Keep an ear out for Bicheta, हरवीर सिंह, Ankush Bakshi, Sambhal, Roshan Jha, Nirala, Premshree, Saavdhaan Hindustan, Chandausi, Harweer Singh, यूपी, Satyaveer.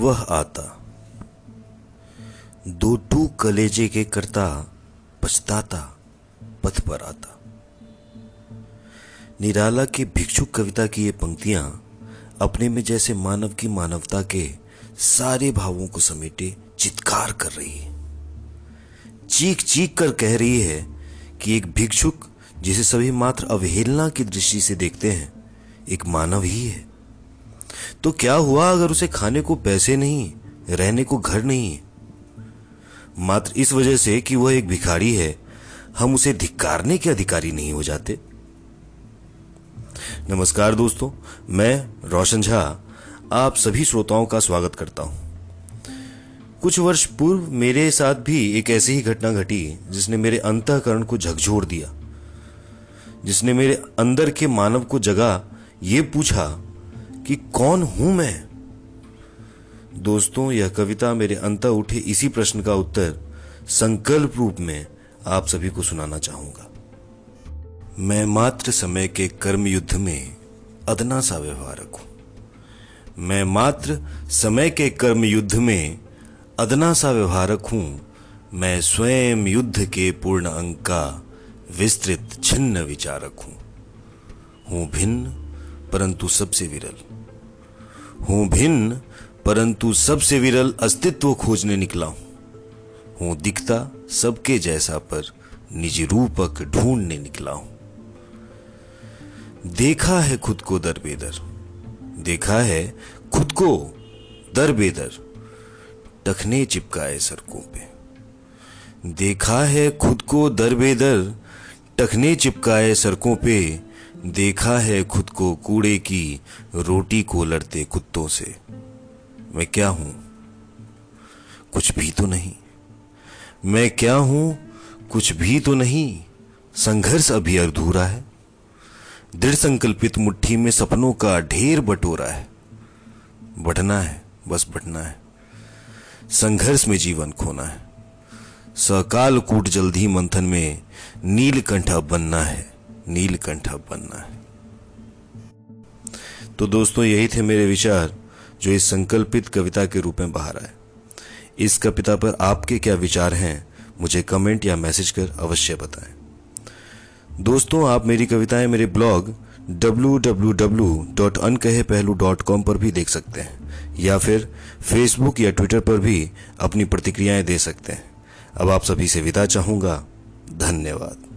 वह आता, दो टूक कलेजे के करता पछताता पथ पर आता। निराला की भिक्षुक कविता की ये पंक्तियां अपने में जैसे मानव की मानवता के सारे भावों को समेटे चित्कार कर रही है, चीख चीख कर कह रही है कि एक भिक्षुक जिसे सभी मात्र अवहेलना की दृष्टि से देखते हैं एक मानव ही है। तो क्या हुआ अगर उसे खाने को पैसे नहीं, रहने को घर नहीं, मात्र इस वजह से कि वह एक भिखारी है हम उसे धिक्कारने के अधिकारी नहीं हो जाते। नमस्कार दोस्तों, मैं रोशन झा आप सभी श्रोताओं का स्वागत करता हूं। कुछ वर्ष पूर्व मेरे साथ भी एक ऐसी ही घटना घटी जिसने मेरे अंतःकरण को झकझोर दिया, जिसने मेरे अंदर के मानव को जगा ये पूछा कि कौन हूं मैं। दोस्तों, यह कविता मेरे अंतः उठे इसी प्रश्न का उत्तर संकल्प रूप में आप सभी को सुनाना चाहूंगा। मैं मात्र समय के कर्म युद्ध में अदना सा व्यवहारक हूं, मैं मात्र समय के कर्म युद्ध में अदना सा व्यवहारक हूं, मैं स्वयं युद्ध के पूर्ण अंग का विस्तृत छिन्न विचारक हूं भिन्न परंतु सबसे विरल, हूं भिन्न परंतु सबसे विरल अस्तित्व खोजने निकला हूं, दिखता सबके जैसा पर निजी रूपक ढूंढने निकला हूं। देखा है खुद को दरबेदर, देखा है खुद को दरबेदर टखने चिपकाए सड़कों पे, देखा है खुद को दरबेदर टखने चिपकाए सड़कों पे, देखा है खुद को कूड़े की रोटी को लड़ते कुत्तों से। मैं क्या हूं? कुछ भी तो नहीं। मैं क्या हूं? कुछ भी तो नहीं। संघर्ष अभी अधूरा है, दृढ़ संकल्पित मुट्ठी में सपनों का ढेर बटोरा है, बढ़ना है, बस बढ़ना है, संघर्ष में जीवन खोना है, सकाल कूट जल्दी मंथन में नीलकंठ बनना है, नीलकंठ बनना है। तो दोस्तों, यही थे मेरे विचार जो इस संकल्पित कविता के रूप में बाहर आए। इस कविता पर आपके क्या विचार हैं मुझे कमेंट या मैसेज कर अवश्य बताएं। दोस्तों, आप मेरी कविताएं मेरे ब्लॉग www.ankahepehlu.com पर भी देख सकते हैं या फिर फेसबुक या ट्विटर पर भी अपनी प्रतिक्रियाएं दे सकते हैं। अब आप सभी से विदा चाहूँगा। धन्यवाद।